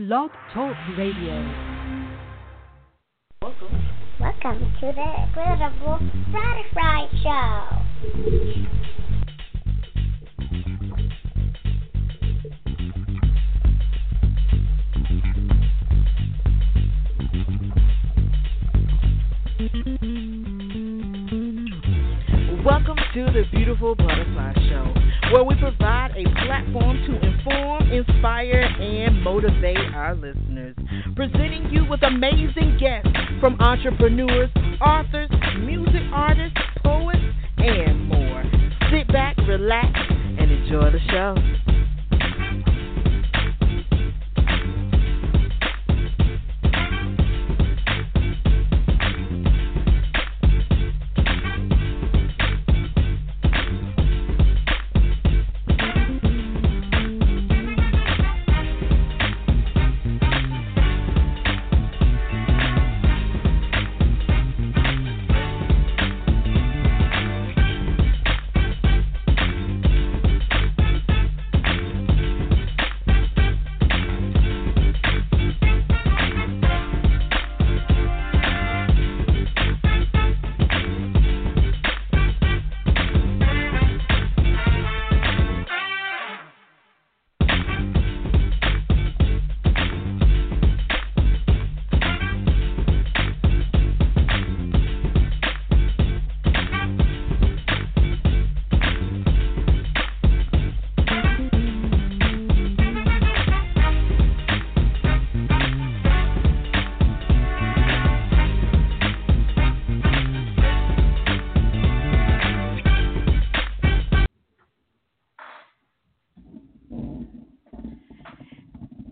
Blacktop Radio. Welcome to the Beautiful Butterfly Show. Welcome to the Beautiful Butterfly Show, where we provide a platform to inform, inspire, and motivate our listeners. Presenting you with amazing guests from entrepreneurs, authors, music artists, poets, and more. Sit back, relax, and enjoy the show.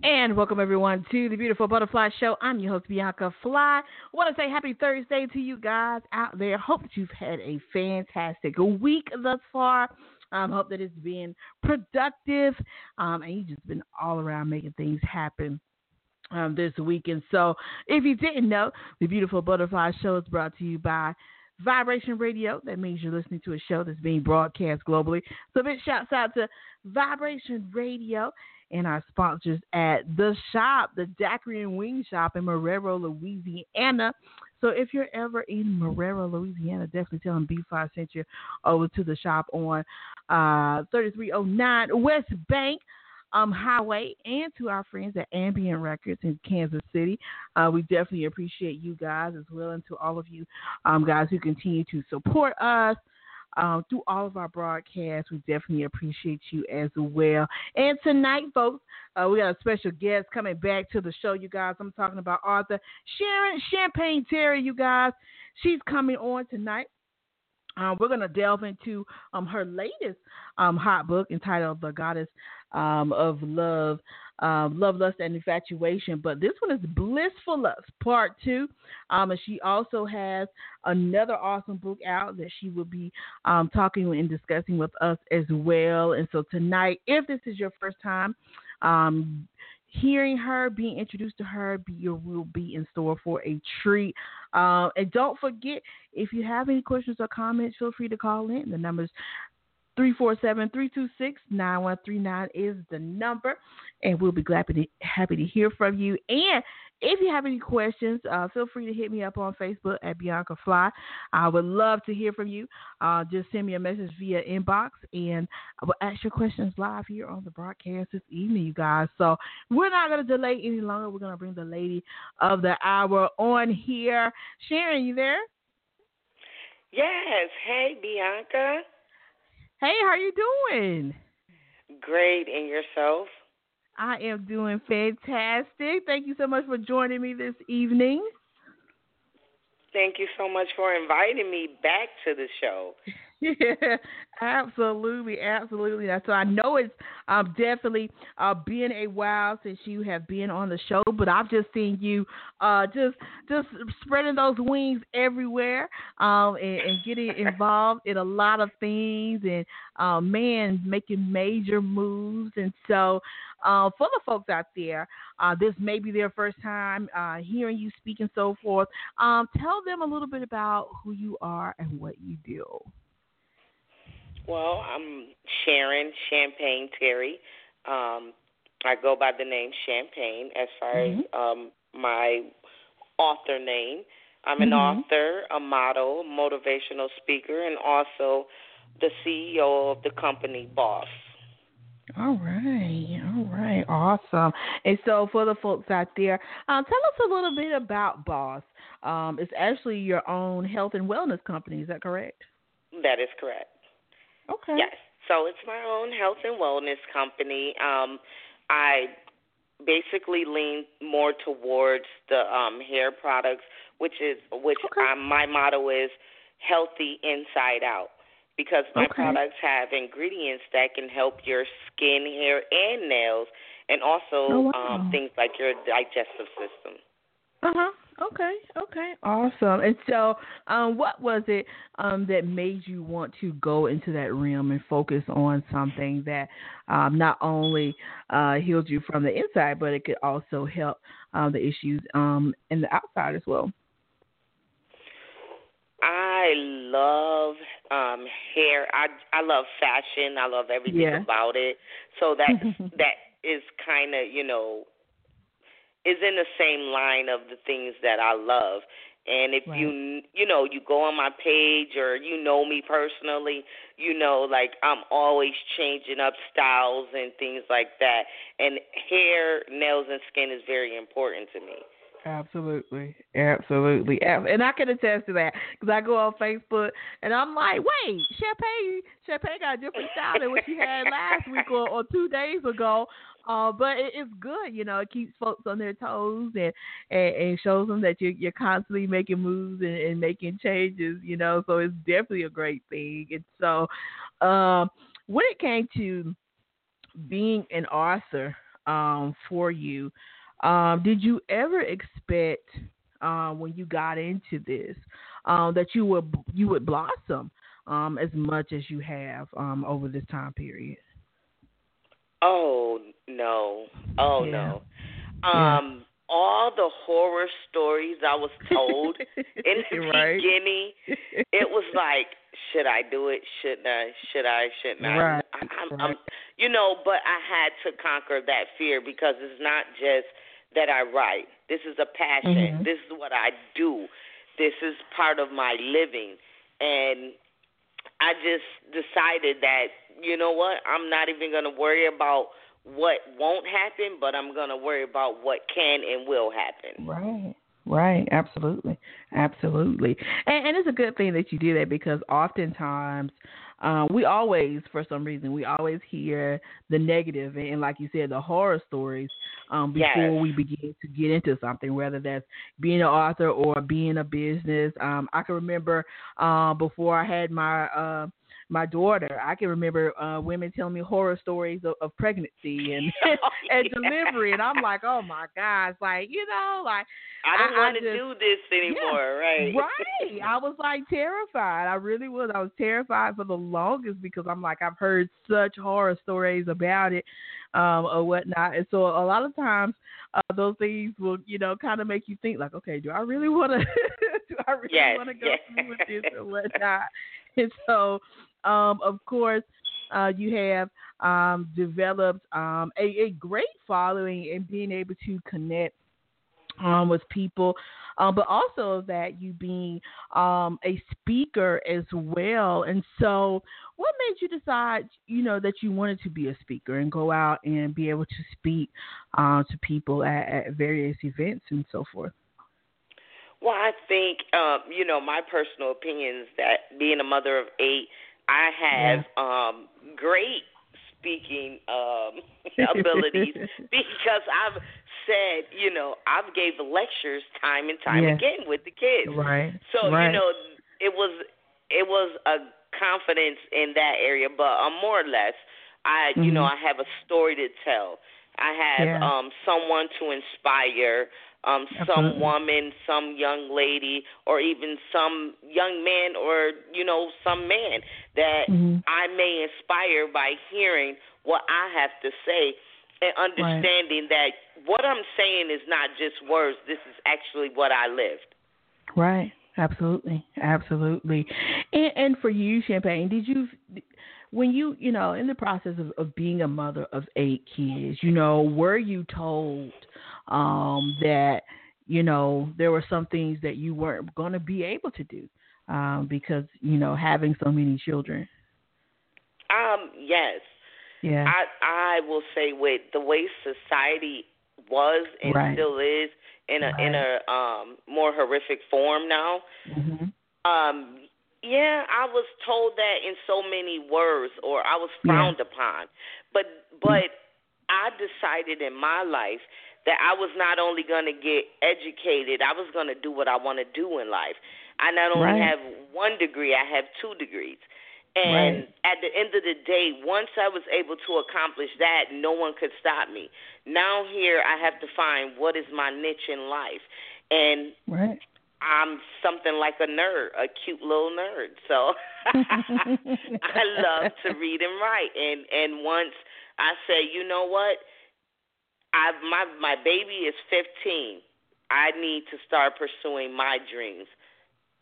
And welcome, everyone, to the Beautiful Butterfly Show. I'm your host, Bianca Fly. I want to say happy Thursday to you guys out there. Hope that you've had a fantastic week thus far. Hope that it's been productive, and you've just been all around making things happen this week. And so if you didn't know, the Beautiful Butterfly Show is brought to you by Vibration Radio. That means you're listening to a show that's being broadcast globally. So big shouts out to Vibration Radio and our sponsors at the shop, the Daiquiri and Wing Shop in Marrero, Louisiana. So if you're ever in Marrero, Louisiana, definitely tell them B5 sent you over to the shop on 3309 West Bank Highway, and to our friends at Ambien Records in Kansas City. We definitely appreciate you guys as well, and to all of you guys who continue to support us through all of our broadcasts. We definitely appreciate you as well. And tonight, folks, we got a special guest coming back to the show, you guys. I'm talking about author Sharon Champagne Terry, you guys. She's coming on tonight. We're going to delve into her latest hot book entitled The Goddess of Love, Love, Lust, and Infatuation. But this one is Blissful Lust, Part 2. And she also has another awesome book out that she will be talking and discussing with us as well. And so tonight, if this is your first time hearing her, being introduced to her, you will be in store for a treat. And don't forget, if you have any questions or comments, feel free to call in. The number is 347-326-9139 is the number, and we'll be happy to hear from you. And if you have any questions, feel free to hit me up on Facebook at Bianca Fly. I would love to hear from you. Just send me a message via inbox, and I will ask your questions live here on the broadcast this evening, you guys. So we're not going to delay any longer. We're going to bring the lady of the hour on here. Sharon, you there? Yes. Hey, Bianca. Hey, how you doing? Great. And yourself? I am doing fantastic. Thank you so much for joining me this evening. Thank you so much for inviting me back to the show. Yeah, absolutely, absolutely. So I know it's definitely been a while since you have been on the show, but I've just seen you just spreading those wings everywhere and getting involved in a lot of things and, making major moves. And so for the folks out there, this may be their first time hearing you speak and so forth. Tell them a little bit about who you are and what you do. Well, I'm Sharon Champagne Terry. I go by the name Champagne as far mm-hmm. as my author name. I'm an mm-hmm. author, a model, motivational speaker, and also the CEO of the company, Boss. All right, awesome. And so for the folks out there, tell us a little bit about Boss. It's actually your own health and wellness company, is that correct? That is correct. Okay. Yes, so it's my own health and wellness company. I basically lean more towards the hair products, which okay. My motto is healthy inside out. Because my okay. products have ingredients that can help your skin, hair, and nails, and also things like your digestive system. Okay, awesome. And so what was it that made you want to go into that realm and focus on something that not only healed you from the inside, but it could also help the issues in the outside as well? I love hair. I love fashion. I love everything yeah. about it. So that is kind of, is in the same line of the things that I love. And if right. you go on my page or you know me personally, I'm always changing up styles and things like that. And hair, nails, and skin is very important to me. Absolutely. And I can attest to that because I go on Facebook and I'm like, wait, Champagne got a different style than what she had last week or 2 days ago. But it's good, it keeps folks on their toes and shows them that you're constantly making moves and making changes, so it's definitely a great thing. And so when it came to being an author for you, did you ever expect when you got into this that you would blossom as much as you have over this time period? Oh, no. Oh, yeah. No. Yeah. All the horror stories I was told in the right. beginning, it was like, should I do it? Shouldn't I? Should I? Shouldn't I? Right. I'm, but I had to conquer that fear because it's not just that I write. This is a passion. Mm-hmm. This is what I do. This is part of my living. And I just decided that, you know what, I'm not even going to worry about what won't happen, but I'm going to worry about what can and will happen. Right. Absolutely. And it's a good thing that you do that because oftentimes we always hear the negative and like you said, the horror stories before yes. we begin to get into something, whether that's being an author or being a business. I can remember before I had my daughter, I can remember women telling me horror stories of pregnancy and delivery. And I'm like, oh, my God. Like I don't want to do this anymore. Yeah, right. I was like terrified. I really was. I was terrified for the longest because I'm like, I've heard such horror stories about it or whatnot. And so a lot of times those things will, kind of make you think like, okay, do I really want to go through with this or whatnot? And so, of course, you have developed a great following and being able to connect with people, but also that you being a speaker as well. And so what made you decide, that you wanted to be a speaker and go out and be able to speak to people at various events and so forth? Well, I think, my personal opinion is that being a mother of 8, I have great speaking abilities because I've said, I've gave lectures time and time again with the kids. Right. So, it was a confidence in that area, but more or less, I, mm-hmm. I have a story to tell. I have someone to inspire. Some woman, some young lady, or even some young man or, some man that mm-hmm. I may inspire by hearing what I have to say and understanding that what I'm saying is not just words. This is actually what I lived. Right. Absolutely. And for you, Champagne, when you know, in the process of being a mother of 8 kids, you know, were you told that, you know, there were some things that you weren't going to be able to do because, you know, having so many children? Yes. Yeah. I will say with the way society was and right. still is in a more horrific form now. Mm-hmm. Yeah, I was told that in so many words, or I was frowned yeah. upon. But I decided in my life that I was not only going to get educated, I was going to do what I want to do in life. I not only right. have 1 degree, I have 2 degrees. And right. at the end of the day, once I was able to accomplish that, no one could stop me. Now here I have to find what is my niche in life. And right. I'm something like a nerd, a cute little nerd. So I love to read and write. And once I say, you know what, my baby is 15. I need to start pursuing my dreams.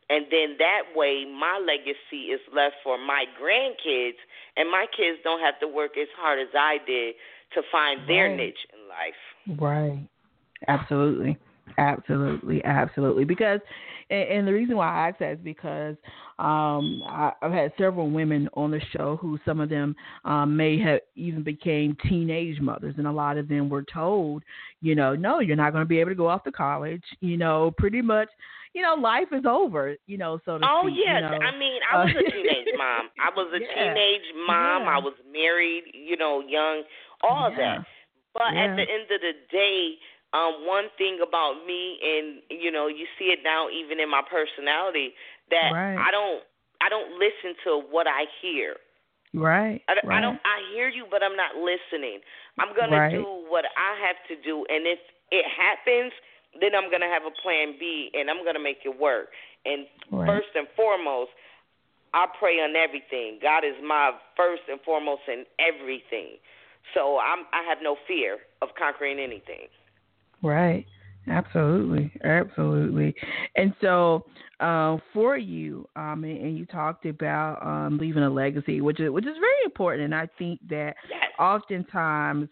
And then that way my legacy is left for my grandkids, and my kids don't have to work as hard as I did to find right. their niche in life. Right. Absolutely. Absolutely. Absolutely. Because, and the reason why I ask that is because I've had several women on the show who some of them may have even became teenage mothers. And a lot of them were told, you know, no, you're not going to be able to go off to college, you know, pretty much. You know, life is over, you know, so to speak. Oh, yeah. You know. I mean, I was a teenage mom. I was a yeah. teenage mom. Yeah. I was married, you know, young, all yeah. that. But yeah. at the end of the day, one thing about me, and, you know, you see it now even in my personality, that right. I don't listen to what I hear. Right. I hear you, but I'm not listening. I'm going right. to do what I have to do, and if it happens, then I'm going to have a plan B, and I'm going to make it work. And right. first and foremost, I pray on everything. God is my first and foremost in everything. So I have no fear of conquering anything. Right. Absolutely. Absolutely. And so for you, and you talked about leaving a legacy, which is very important. And I think that yes. oftentimes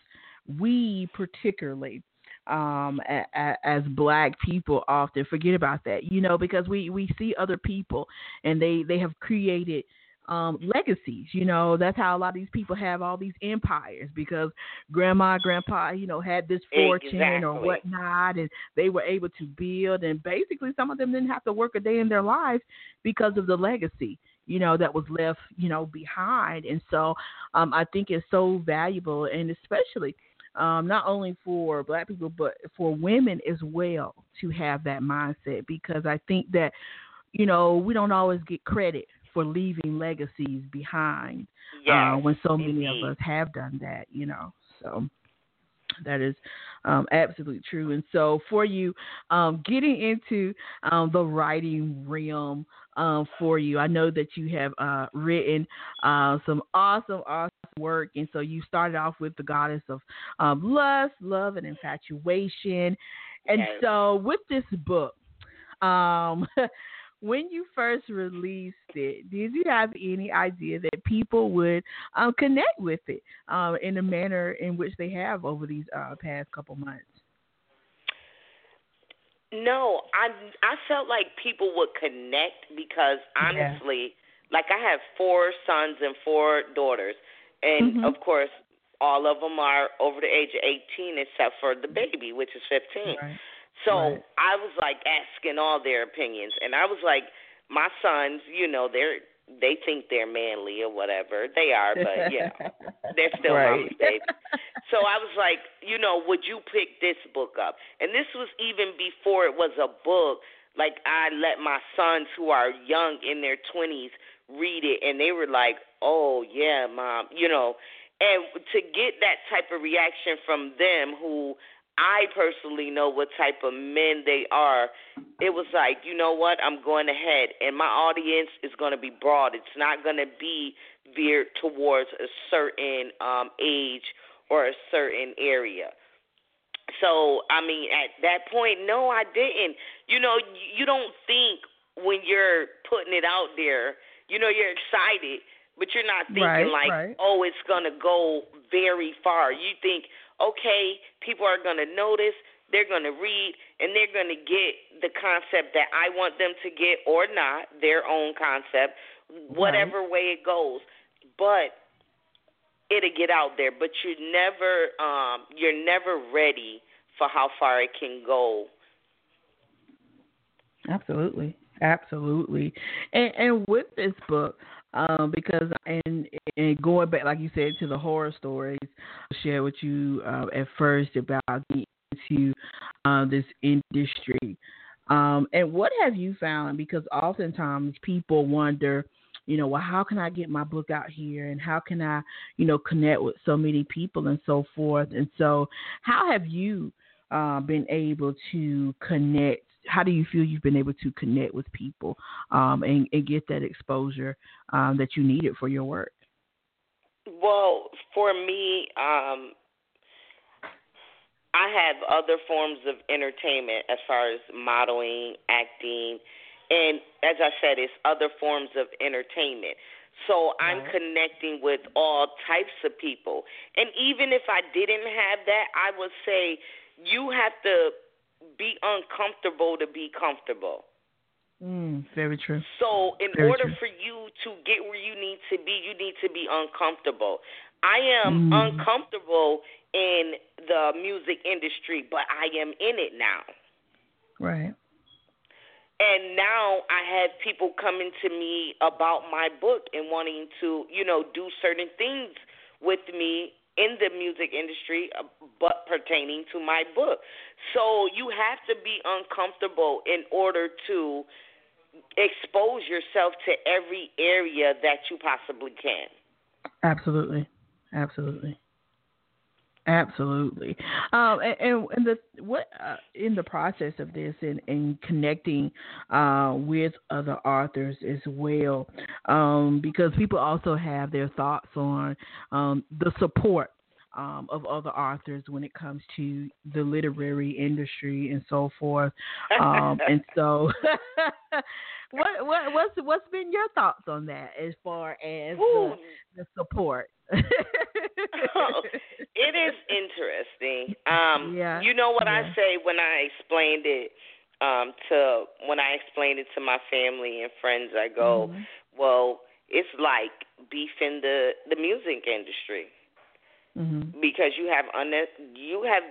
we particularly, as Black people often forget about that, you know, because we see other people and they have created legacies, you know. That's how a lot of these people have all these empires, because grandma, grandpa, you know, had this fortune exactly. or whatnot, and they were able to build, and basically some of them didn't have to work a day in their lives because of the legacy, you know, that was left, you know, behind. And so I think it's so valuable, and especially not only for Black people, but for women as well, to have that mindset, because I think that, you know, we don't always get credit for leaving legacies behind yes, when so many indeed. Of us have done that, you know. So that is absolutely true. And so for you, getting into the writing realm for you, I know that you have written some awesome work. And so you started off with The Goddess of Lust, Love, and Infatuation. And yes. so with this book, when you first released it, did you have any idea that people would connect with it in the manner in which they have over these past couple months? No, I felt like people would connect because honestly, yeah. like I have 4 sons and 4 daughters. And, mm-hmm. of course, all of them are over the age of 18 except for the baby, which is 15. Right. So right. I was, like, asking all their opinions. And I was like, my sons, you know, they think they're manly or whatever. They are, but, you know, they're still right. mom's baby. So I was like, you know, would you pick this book up? And this was even before it was a book. Like, I let my sons who are young in their 20s read it, and they were like, oh, yeah, Mom, you know. And to get that type of reaction from them, who I personally know what type of men they are, it was like, you know what, I'm going ahead, and my audience is going to be broad. It's not going to be veered towards a certain age or a certain area. So, I mean, at that point, no, I didn't. You know, you don't think when you're putting it out there, you know, you're excited, But you're not thinking oh, it's going to go very far. You think, okay, people are going to notice, they're going to read, and they're going to get the concept that I want them to get or not, their own concept, whatever way it goes. But it'll get out there. But you're never ready for how far it can go. Absolutely. Absolutely. And with this book, because and going back, like you said, to the horror stories I shared with you at first about getting into this industry. And what have you found? Because oftentimes people wonder, you know, well, how can I get my book out here? And how can I, you know, connect with so many people and so forth? And so how have you been able to connect? How do you feel you've been able to connect with people and get that exposure that you needed for your work? Well, for me, I have other forms of entertainment as far as modeling, acting, and as I said, it's other forms of entertainment. So I'm connecting with all types of people. And even if I didn't have that, I would say you have to be uncomfortable to be comfortable. Very true. So in order for you to get where you need to be uncomfortable. I am uncomfortable in the music industry, but I am in it now. Right. And now I have people coming to me about my book and wanting to, you know, do certain things with me in the music industry, but pertaining to my book. So you have to be uncomfortable in order to expose yourself to every area that you possibly can. Absolutely. Absolutely. Absolutely. And the what in the process of this and connecting with other authors as well, because people also have their thoughts on the support of other authors when it comes to the literary industry and so forth. And so what's been your thoughts on that as far as the support? It is interesting. You know what I say when I explained it to my family and friends, I go, well, it's like beef in the music industry. Mm-hmm. Because you have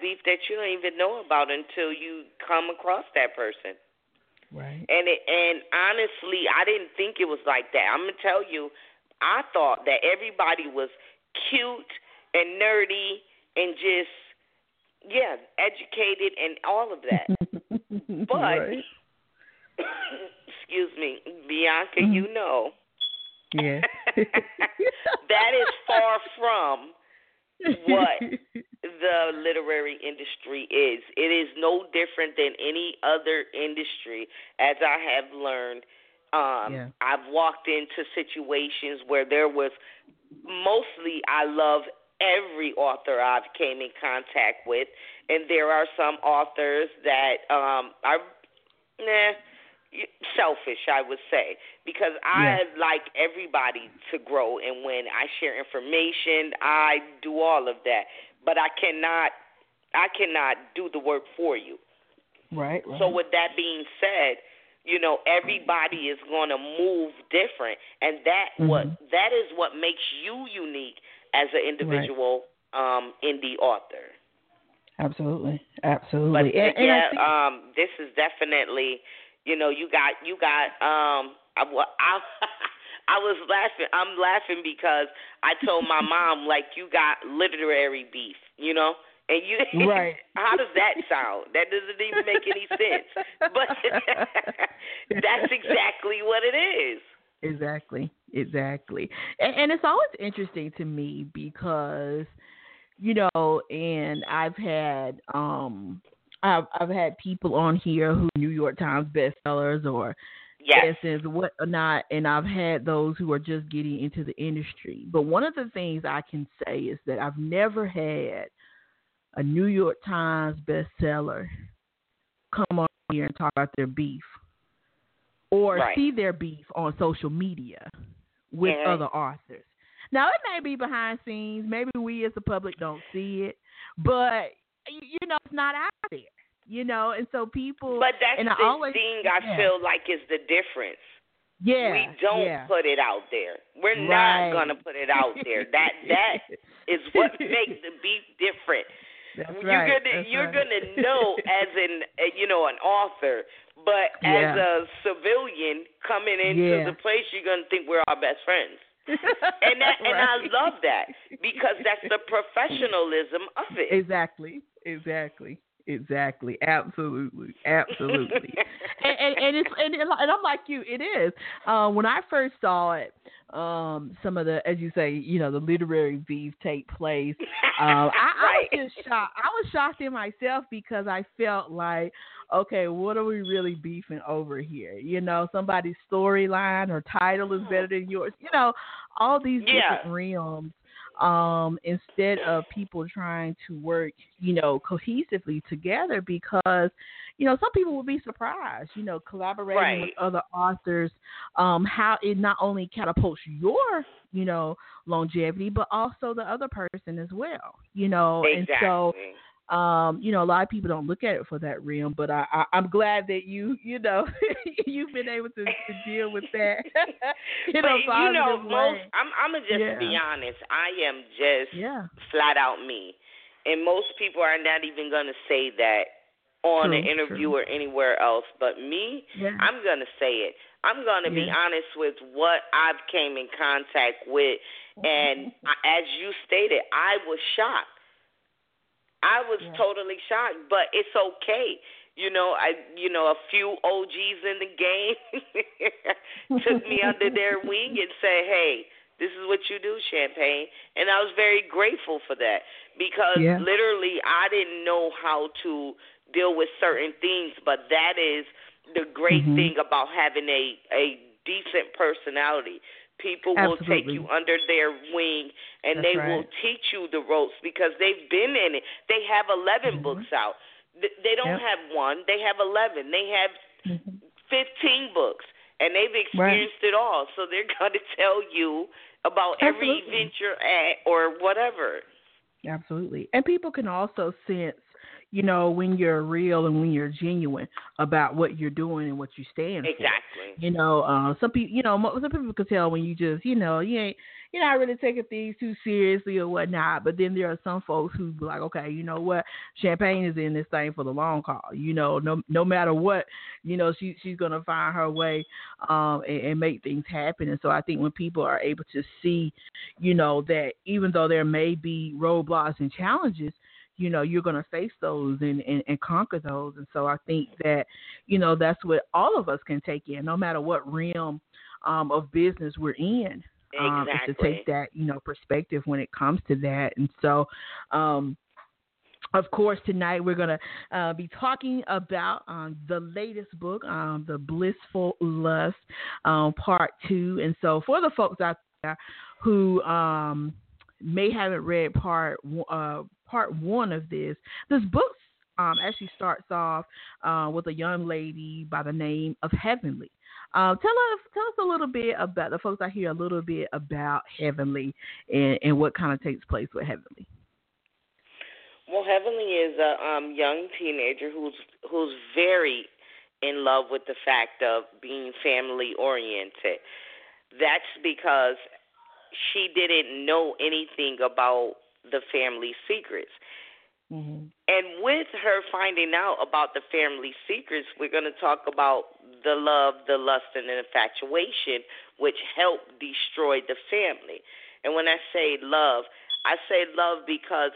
beef that you don't even know about until you come across that person. Right. And honestly, I didn't think it was like that. I'm going to tell you, I thought that everybody was cute and nerdy and just, educated and all of that. But, excuse me, Bianca, you know. Yeah. That is far from what the literary industry is. It is no different than any other industry, as I have learned. I've walked into situations where there was mostly I love every author I've came in contact with, and there are some authors that are selfish, I would say, because I like everybody to grow, and when I share information, I do all of that, but I cannot do the work for you. Right. So with that being said, you know, everybody is going to move different, and that is what makes you unique as an individual indie author. Absolutely, absolutely. But this is definitely. You know, you got. I was laughing. I'm laughing because I told my mom, like, you got literary beef, you know, and you. Right. How does that sound? That doesn't even make any sense. But that's exactly what it is. Exactly. And it's always interesting to me because, you know, and I've had people on here who New York Times bestsellers or essence, whatnot, and I've had those who are just getting into the industry. But one of the things I can say is that I've never had a New York Times bestseller come on here and talk about their beef or see their beef on social media with other authors. Now, it may be behind scenes. Maybe we as the public don't see it. But, you know, it's not out there. You know, and so people... But that's the thing I feel like is the difference. Yeah. We don't put it out there. We're not going to put it out there. That is what makes the beef different. That's you're gonna know as an author, but as a civilian coming into the place, you're gonna think we're our best friends, and I love that because that's the professionalism of it. Exactly. Absolutely. and I'm like you. It is. When I first saw it, some of the, as you say, you know, the literary beef take place. I was just shocked. I was shocked in myself because I felt like, okay, what are we really beefing over here? You know, somebody's storyline or title is better than yours. You know, all these different realms. Instead of people trying to work, you know, cohesively together because, you know, some people will be surprised, you know, collaborating with other authors, how it not only catapults your, you know, longevity, but also the other person as well, you know. Exactly. And so, you know, a lot of people don't look at it for that realm, but I'm glad that you know, you've been able to deal with that. I'm just be honest. I am just flat out me. And most people are not even going to say that on an interview or anywhere else. But me, I'm going to say it. I'm going to be honest with what I've came in contact with. And as you stated, I was shocked. I was totally shocked, but it's okay. You know, a few OGs in the game took me under their wing and said, hey, this is what you do, Champagne. And I was very grateful for that because literally I didn't know how to deal with certain things, but that is the great thing about having a decent personality. People will take you under their wing, and they will teach you the ropes because they've been in it. They have 11 books out. They don't have one. They have 11. They have 15 books, and they've experienced it all. So they're going to tell you about every event you're at or whatever. Absolutely. And people can also sense, you know, when you're real and when you're genuine about what you're doing and what you stand for. Exactly. You know, some people can tell when you just, you know, you're not really taking things too seriously or whatnot. But then there are some folks who be like, okay, you know what? Champagne is in this thing for the long haul. You know, no matter what, you know, she's going to find her way and make things happen. And so I think when people are able to see, you know, that even though there may be roadblocks and challenges, you know, you're going to face those and conquer those. And so I think that, you know, that's what all of us can take in, no matter what realm of business we're in, is to take that, you know, perspective when it comes to that. And so, of course, tonight we're going to be talking about the latest book, The Blissful Lust, Part 2. And so for the folks out there who may haven't read Part 1 of this book actually starts off with a young lady by the name of Heavenly. Tell us a little bit about the folks out here, a little bit about Heavenly and what kind of takes place with Heavenly. Well, Heavenly is a young teenager who's very in love with the fact of being family oriented. That's because she didn't know anything about the family secrets. Mm-hmm. And with her finding out about the family secrets, we're going to talk about the love, the lust, and the infatuation, which helped destroy the family. And when I say love because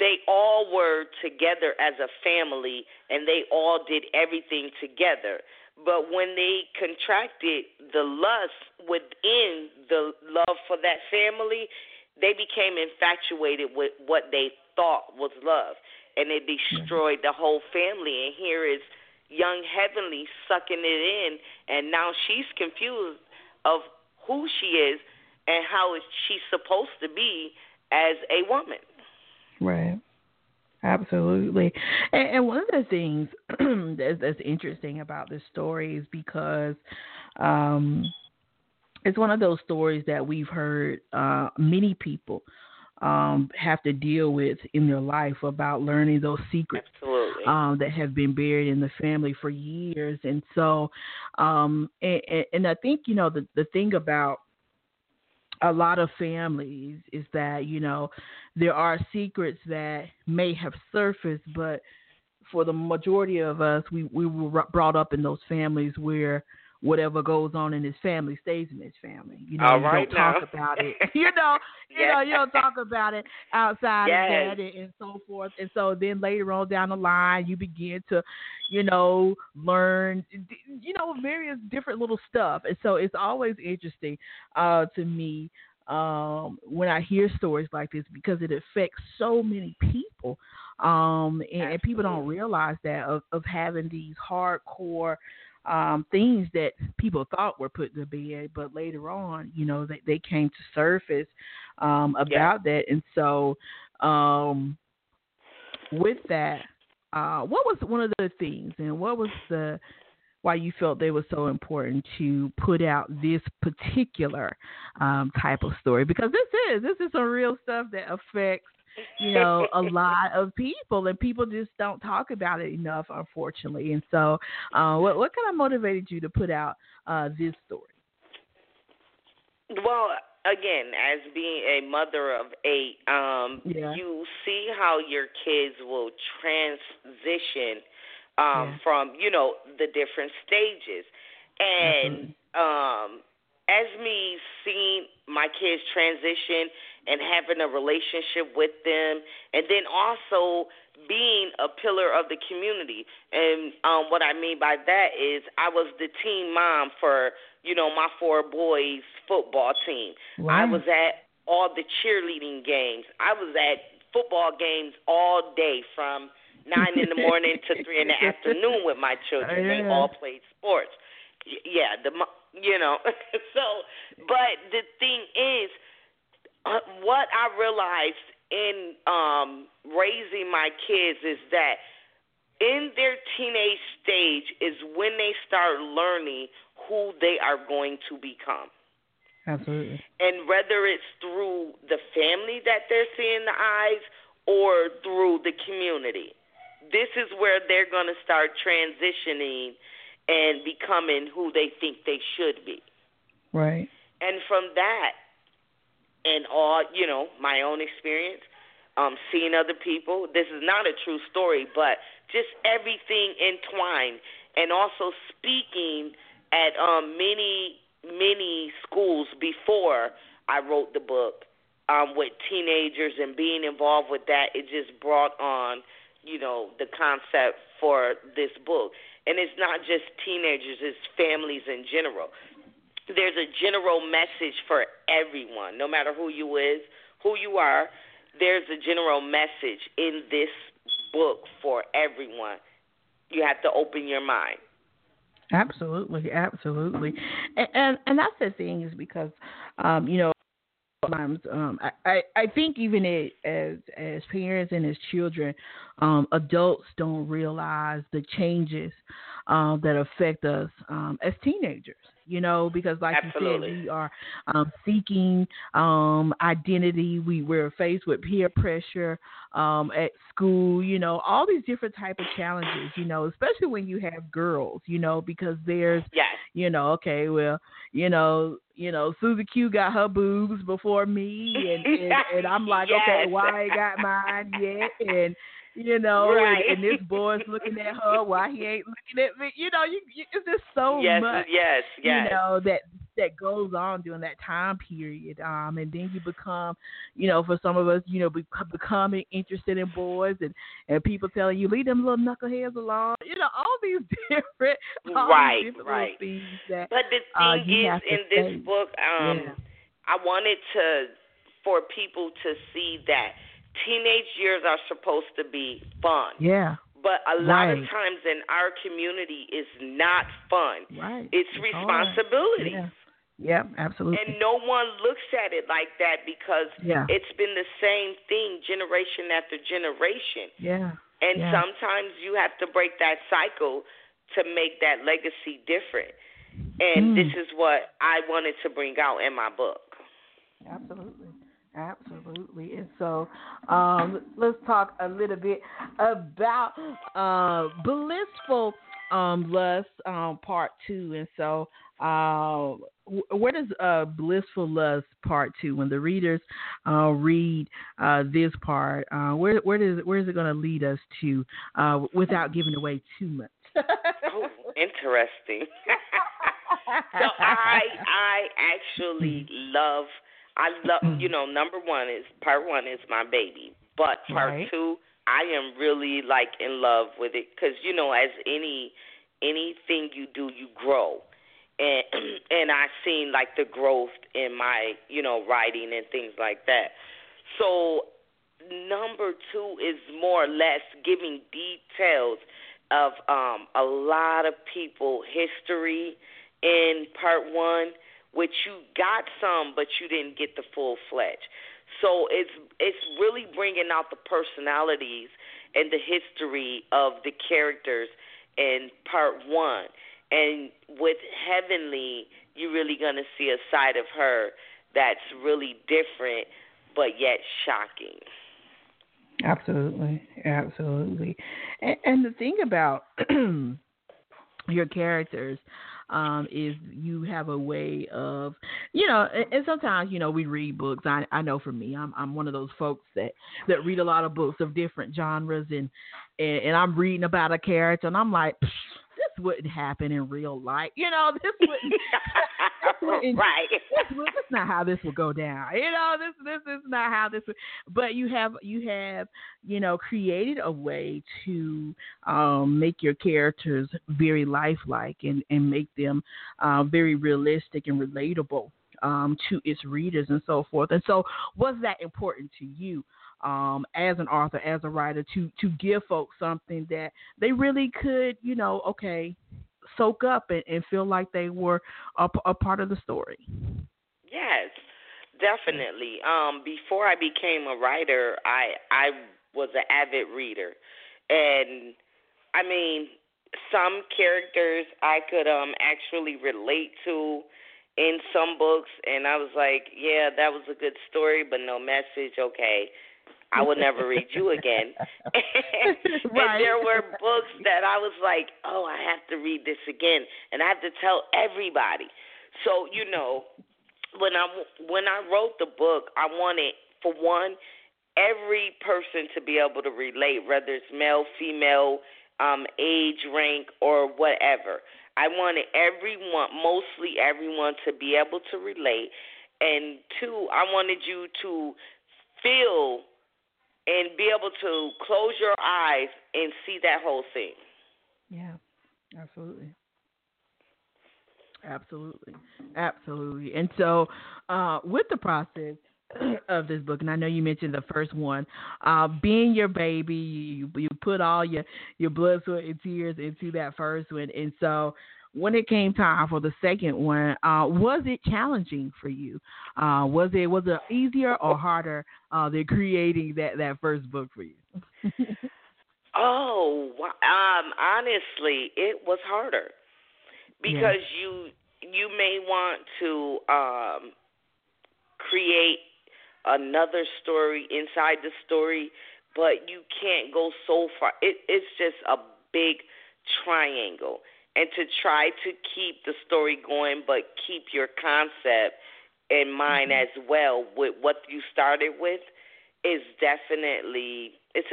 they all were together as a family, and they all did everything together. But when they contracted the lust within the love for that family, they became infatuated with what they thought was love, and it destroyed the whole family. And here is young Heavenly sucking it in, and now she's confused of who she is and how she's supposed to be as a woman. Right. Absolutely. And one of the things that's interesting about this story is because it's one of those stories that we've heard many people have to deal with in their life about learning those secrets that have been buried in the family for years. And so, and I think, you know, the thing about a lot of families is that, you know, there are secrets that may have surfaced, but for the majority of us, we were brought up in those families where whatever goes on in his family stays in his family. You know, talk about it. You don't talk about it outside of that and so forth. And so then later on down the line, you begin to, you know, learn, you know, various different little stuff. And so it's always interesting to me when I hear stories like this, because it affects so many people. And people don't realize that of having these hardcore things that people thought were put to bed, but later on, you know, they came to surface about that. And so with that, what was one of the things and what was why you felt they were so important to put out this particular type of story? Because this is some real stuff that affects, you know, a lot of people, and people just don't talk about it enough, unfortunately. And so what kind of motivated you to put out this story? Well, again, as being a mother of 8, you see how your kids will transition from, you know, the different stages. And as me seeing my kids transition and having a relationship with them, and then also being a pillar of the community. And what I mean by that is I was the team mom for, you know, my 4 boys' football team. Wow. I was at all the cheerleading games. I was at football games all day from 9 in the morning to 3 in the afternoon with my children. They all played sports. Yeah, you know. So, but the thing is, what I realized in raising my kids is that in their teenage stage is when they start learning who they are going to become. Absolutely. And whether it's through the family that they're seeing the eyes or through the community, this is where they're going to start transitioning and becoming who they think they should be. Right. And from that, and all, you know, my own experience, seeing other people. This is not a true story, but just everything entwined. And also speaking at many, many schools before I wrote the book with teenagers and being involved with that, it just brought on, you know, the concept for this book. And it's not just teenagers, it's families in general. There's a general message for everyone, no matter who you are. There's a general message in this book for everyone. You have to open your mind. Absolutely, absolutely. And that's the thing is because, you know, sometimes I think even as parents and as children, adults don't realize the changes that affect us as teenagers. You know, because like you said, we are seeking identity. We're faced with peer pressure at school, you know, all these different type of challenges, you know, especially when you have girls, you know, because there's, you know, okay, well, you know, Susie Q got her boobs before me and I'm like, okay, why I ain't got mine yet? And, you know, and this boy's looking at her why he ain't looking at me. You know, it's just so much, you know, that goes on during that time period. And then you become, you know, for some of us, you know, becoming interested in boys and people telling you, leave them little knuckleheads alone. You know, all these different, things that, but the thing is in this book, I wanted for people to see that teenage years are supposed to be fun. Yeah. But a lot of times in our community is not fun. Right. It's responsibility. Yeah, absolutely. And no one looks at it like that because it's been the same thing generation after generation. Yeah. And sometimes you have to break that cycle to make that legacy different. And this is what I wanted to bring out in my book. Absolutely. Absolutely. And so let's talk a little bit about Blissful Lust Part 2. And so where does Blissful Lust Part 2, when the readers read this part, where is it going to lead us to without giving away too much? Oh, interesting. So I actually love, you know, number one is, part one is my baby. But part two, I am really, like, in love with it. Because, you know, as anything you do, you grow. And I seen, like, the growth in my, you know, writing and things like that. So number two is more or less giving details of a lot of people history in part one, which you got some, but you didn't get the full-fledged. So it's really bringing out the personalities and the history of the characters in part one. And with Heavenly, you're really going to see a side of her that's really different, but yet shocking. Absolutely, absolutely. And the thing about your characters is you have a way of, you know, and sometimes, you know, we read books. I know for me, I'm one of those folks that read a lot of books of different genres, and I'm reading about a character, and I'm like, this wouldn't happen in real life. You know, right. This is not how this would go down. You know, this is not how this would. But you have, you know, created a way to make your characters very lifelike and make them very realistic and relatable to its readers and so forth. And so was that important to you as an author, as a writer, to give folks something that they really could, you know, soak up and feel like they were a part of the story? Yes, definitely. Before I became a writer, I was an avid reader. And, I mean, some characters I could actually relate to in some books, and I was like, yeah, that was a good story, but no message, okay. I will never read you again. And there were books that I was like, oh, I have to read this again, and I have to tell everybody. So, you know, when I wrote the book, I wanted, for one, every person to be able to relate, whether it's male, female, age, rank, or whatever. I wanted mostly everyone to be able to relate. And two, I wanted you to feel and be able to close your eyes and see that whole thing. Yeah, absolutely. Absolutely. Absolutely. And so with the process of this book, and I know you mentioned the first one, being your baby, you put all your blood, sweat, and tears into that first one. And so when it came time for the second one, was it challenging for you? Was it easier or harder than creating that first book for you? Honestly, it was harder because you may want to create another story inside the story, but you can't go so far. It's just a big triangle. And to try to keep the story going, but keep your concept in mind as well with what you started with is definitely, it's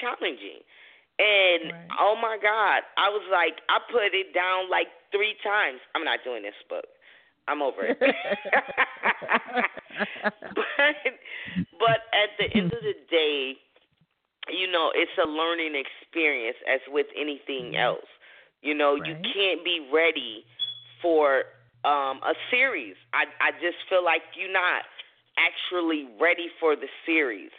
challenging. And, oh, my God, I was like, I put it down like 3 times. I'm not doing this book. I'm over it. but at the end of the day, you know, it's a learning experience as with anything else. You know, you can't be ready for a series. I just feel like you're not actually ready for the series,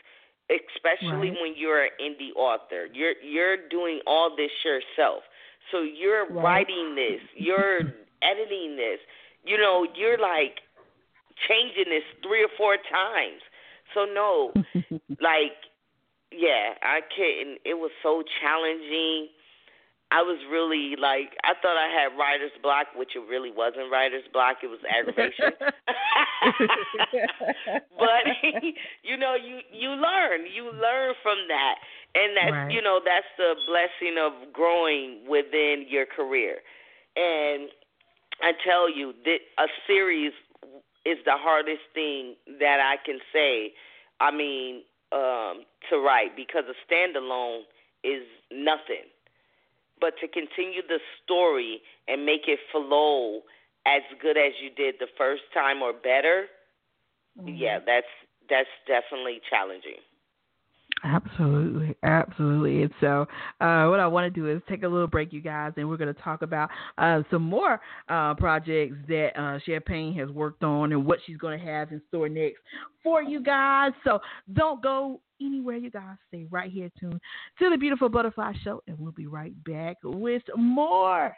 especially when you're an indie author. You're doing all this yourself. So you're writing this. You're editing this. You know, you're like changing this 3 or 4 times. So, no, I couldn't. It was so challenging. I was really like, I thought I had writer's block, which it really wasn't writer's block. It was aggravation. But, you know, you learn from that. And that's, right. You know, that's the blessing of growing within your career. And I tell you that a series is the hardest thing that I can say. I mean, to write, because a standalone is nothing. But to continue the story and make it flow as good as you did the first time or better, mm-hmm. Yeah, that's definitely challenging. Absolutely, absolutely. And so what I want to do is take a little break, you guys, and we're going to talk about some more projects that Champagne has worked on and what she's going to have in store next for you guys. So don't go anywhere, you guys. Stay right here tuned to The Beautiful Butterfly Show, and we'll be right back with more.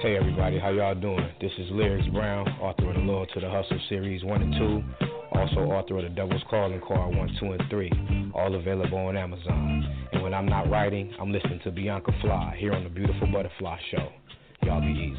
Hey everybody, how y'all doing? This is Lyrics Brown, author of the Loyal to the Hustle series 1 and 2, also author of the Devil's Calling Card 1, 2, and 3, all available on Amazon. And when I'm not writing, I'm listening to Bianca Fly here on The Beautiful Butterfly Show. Y'all be easy.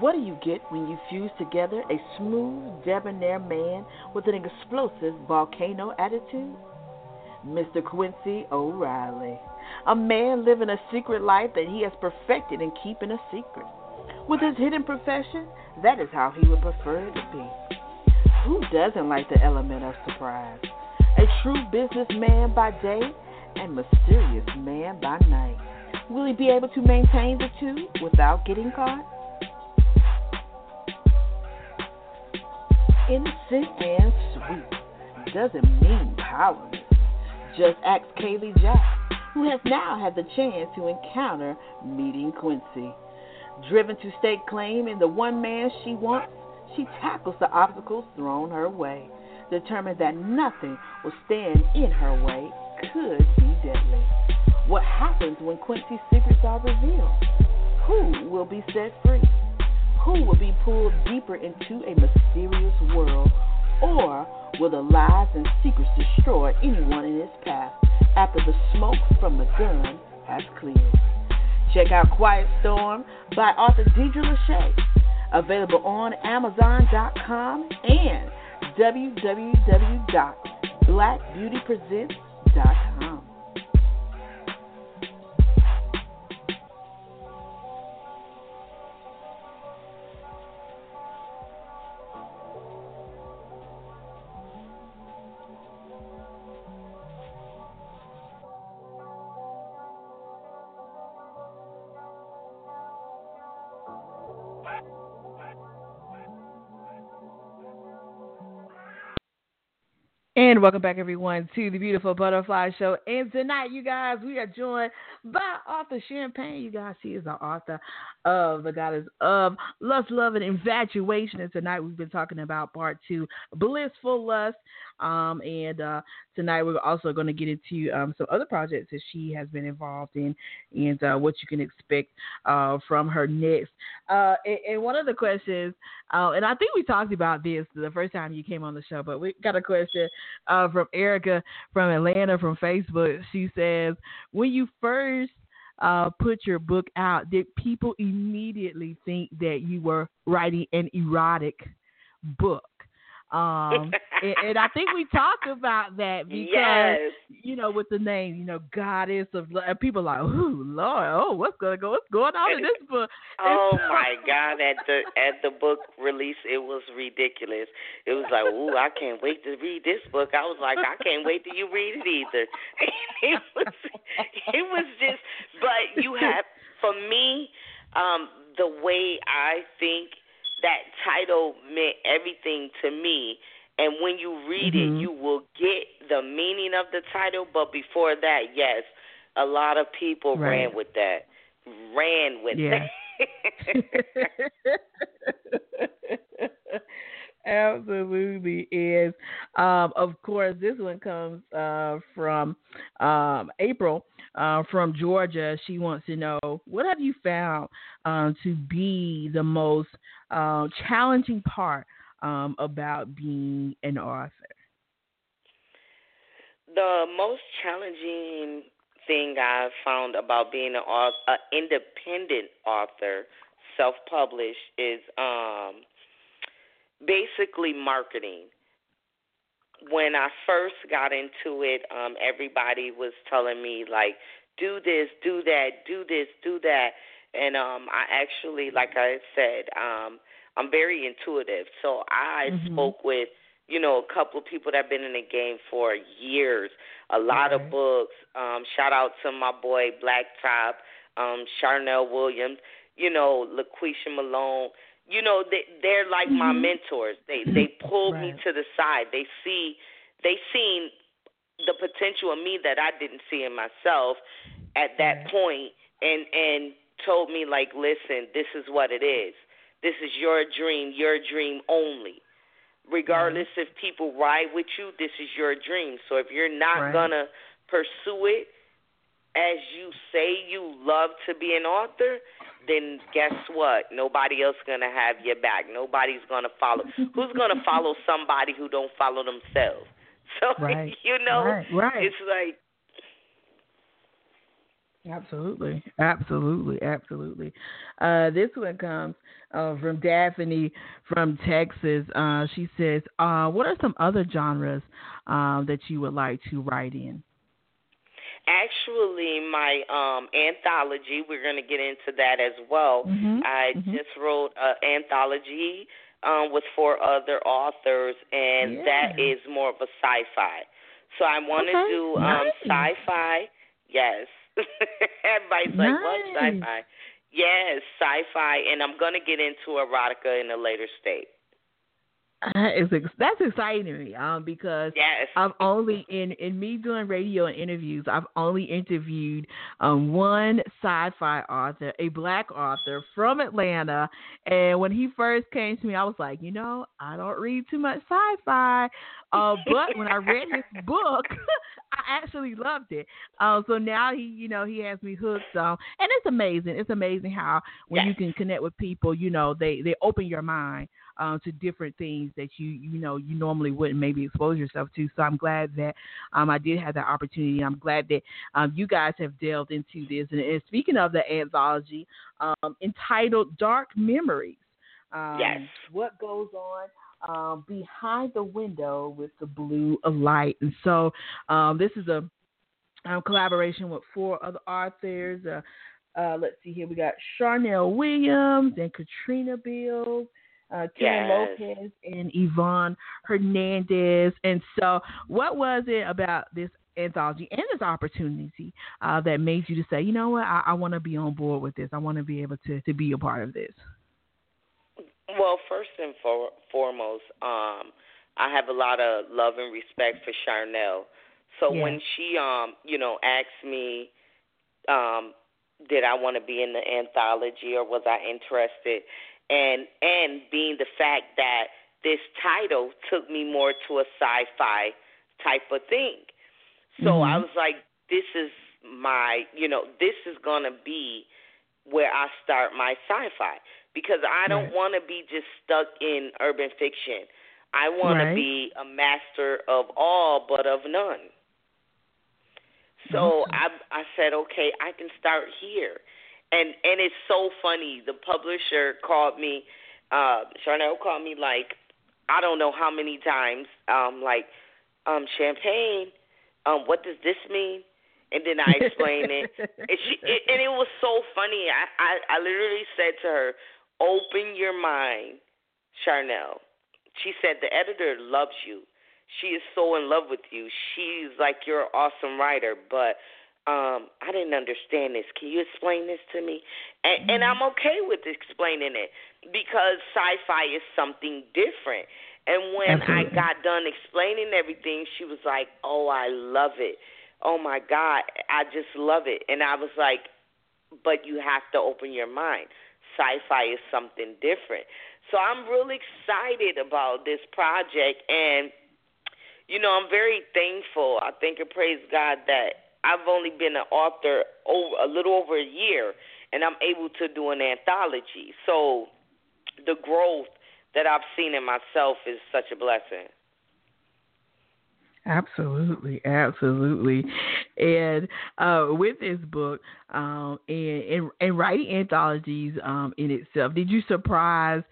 What do you get when you fuse together a smooth, debonair man with an explosive volcano attitude? Mr. Quincy O'Reilly, a man living a secret life that he has perfected in keeping a secret. With his hidden profession, that is how he would prefer it to be. Who doesn't like the element of surprise? A true businessman by day and mysterious man by night. Will he be able to maintain the two without getting caught? Innocent and sweet doesn't mean powerless. Just ask Kaylee Jack, who has now had the chance to encounter meeting Quincy. Driven to stake claim in the one man she wants, she tackles the obstacles thrown her way, determined that nothing will stand in her way could be deadly. What happens when Quincy's secrets are revealed? Who will be set free? Who will be pulled deeper into a mysterious world, or will the lies and secrets destroy anyone in its path after the smoke from the gun has cleared? Check out Quiet Storm by author Deidre Lachey, available on Amazon.com and www.blackbeautypresents.com. And welcome back, everyone, to The Beautiful Butterfly Show. And tonight, you guys, we are joined by author Champagne. You guys, she is the author of The Goddess of Lust, Love, and Infatuation. And tonight, we've been talking about part 2, Blissful Lust. And tonight, we're also going to get into some other projects that she has been involved in and what you can expect from her next. And one of the questions, and I think we talked about this the first time you came on the show, but we got a question from Erica from Atlanta from Facebook. She says, when you first put your book out, did people immediately think that you were writing an erotic book? And I think we talked about that because, yes. You know, with the name, you know, Goddess of Love, people are like, oh, Lord, oh, what's going on in this book? Oh, my God, at the book release, it was ridiculous. It was like, ooh, I can't wait to read this book. I was like, I can't wait till you read it either. It was just, but you have, for me, the way I think that title meant everything to me. And when you read it, you will get the meaning of the title. But before that, yes, a lot of people ran with that. Absolutely is. Of course, this one comes from April from Georgia. She wants to know, what have you found to be the most challenging part about being an author? The most challenging thing I found about being an independent author, self-published, is basically marketing. When I first got into it, everybody was telling me, like, do this, do that, do this, do that. And I actually, like I said, I'm very intuitive. So I spoke with, you know, a couple of people that have been in the game for years, a lot of books. Shout out to my boy Blacktop, Charnell Williams, you know, LaQuisha Malone. You know, they're like my mentors. They pulled me to the side. They seen the potential in me that I didn't see in myself at that point, and told me, like, listen, this is what it is. This is your dream only. Regardless if people ride with you, this is your dream. So if you're not gonna pursue it as you say you love to be an author, then guess what? Nobody else going to have your back. Nobody's going to follow. Who's going to follow somebody who don't follow themselves? So, you know, it's like. Absolutely. This one comes from Daphne from Texas. She says, what are some other genres that you would like to write in? Actually, my anthology, we're going to get into that as well. I just wrote an anthology with 4 other authors, and that is more of a sci-fi. So I want to do sci-fi. Yes. Everybody's like, what? Sci-fi? Yes, sci-fi, and I'm going to get into erotica in a later stage. That's exciting to me because I've only, in me doing radio and interviews, I've only interviewed one sci-fi author, a black author from Atlanta. And when he first came to me, I was like, you know, I don't read too much sci-fi. But when I read his book, I actually loved it. So now he, you know, he has me hooked. And it's amazing. It's amazing how when you can connect with people, you know, they open your mind to different things that you know you normally wouldn't maybe expose yourself to. So I'm glad that I did have that opportunity. I'm glad that you guys have delved into this. And speaking of the anthology entitled Dark Memories, what goes on behind the window with the blue of light? And so this is a collaboration with 4 other authors. Let's see here. We got Charnell Williams and Katrina Bills, Kim Lopez and Yvonne Hernandez. And so what was it about this anthology and this opportunity that made you to say, you know what, I want to be on board with this. I want to be able to be a part of this. Well, first and foremost, I have a lot of love and respect for Charnell. So when she, you know, asked me, did I want to be in the anthology or was I interested? And being the fact that this title took me more to a sci-fi type of thing. So I was like, this is my, you know, this is going to be where I start my sci-fi because I don't want to be just stuck in urban fiction. I want to be a master of all but of none. So I said, okay, I can start here. And it's so funny. The publisher called me, Charnell called me like, I don't know how many times, like, Champagne, what does this mean? And then I explained it. And it was so funny. I literally said to her, open your mind, Charnell. She said, the editor loves you. She is so in love with you. She's like, you're an awesome writer, but I didn't understand this. Can you explain this to me? And I'm okay with explaining it because sci-fi is something different. And when Absolutely. I got done explaining everything, she was like, oh, I love it. Oh, my God, I just love it. And I was like, but you have to open your mind. Sci-fi is something different. So I'm really excited about this project. And, you know, I'm very thankful. I thank and praise God that I've only been an author a little over a year, and I'm able to do an anthology. So the growth that I've seen in myself is such a blessing. Absolutely, absolutely. And with this book and writing anthologies in itself, did you surprise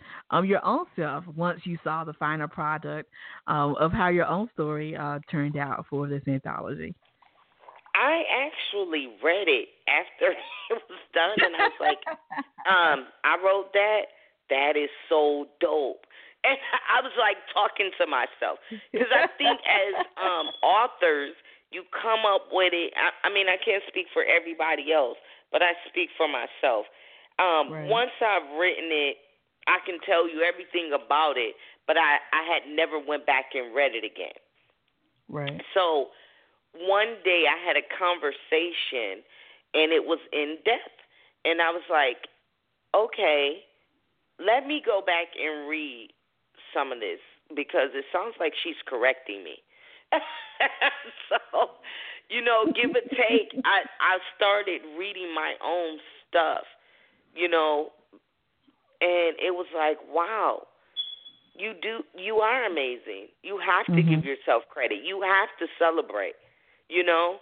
your own self once you saw the final product of how your own story turned out for this anthology? I actually read it after it was done, and I was like, I wrote that. That is so dope. And I was like talking to myself because I think as authors, you come up with it. I mean, I can't speak for everybody else, but I speak for myself. Right. Once I've written it, I can tell you everything about it, but I had never went back and read it again. Right. So one day I had a conversation, and it was in depth, and I was like, okay, let me go back and read some of this, because it sounds like she's correcting me. So, you know, give or take, I started reading my own stuff, you know, and it was like, wow. You are amazing. You have to give yourself credit. You have to celebrate, you know,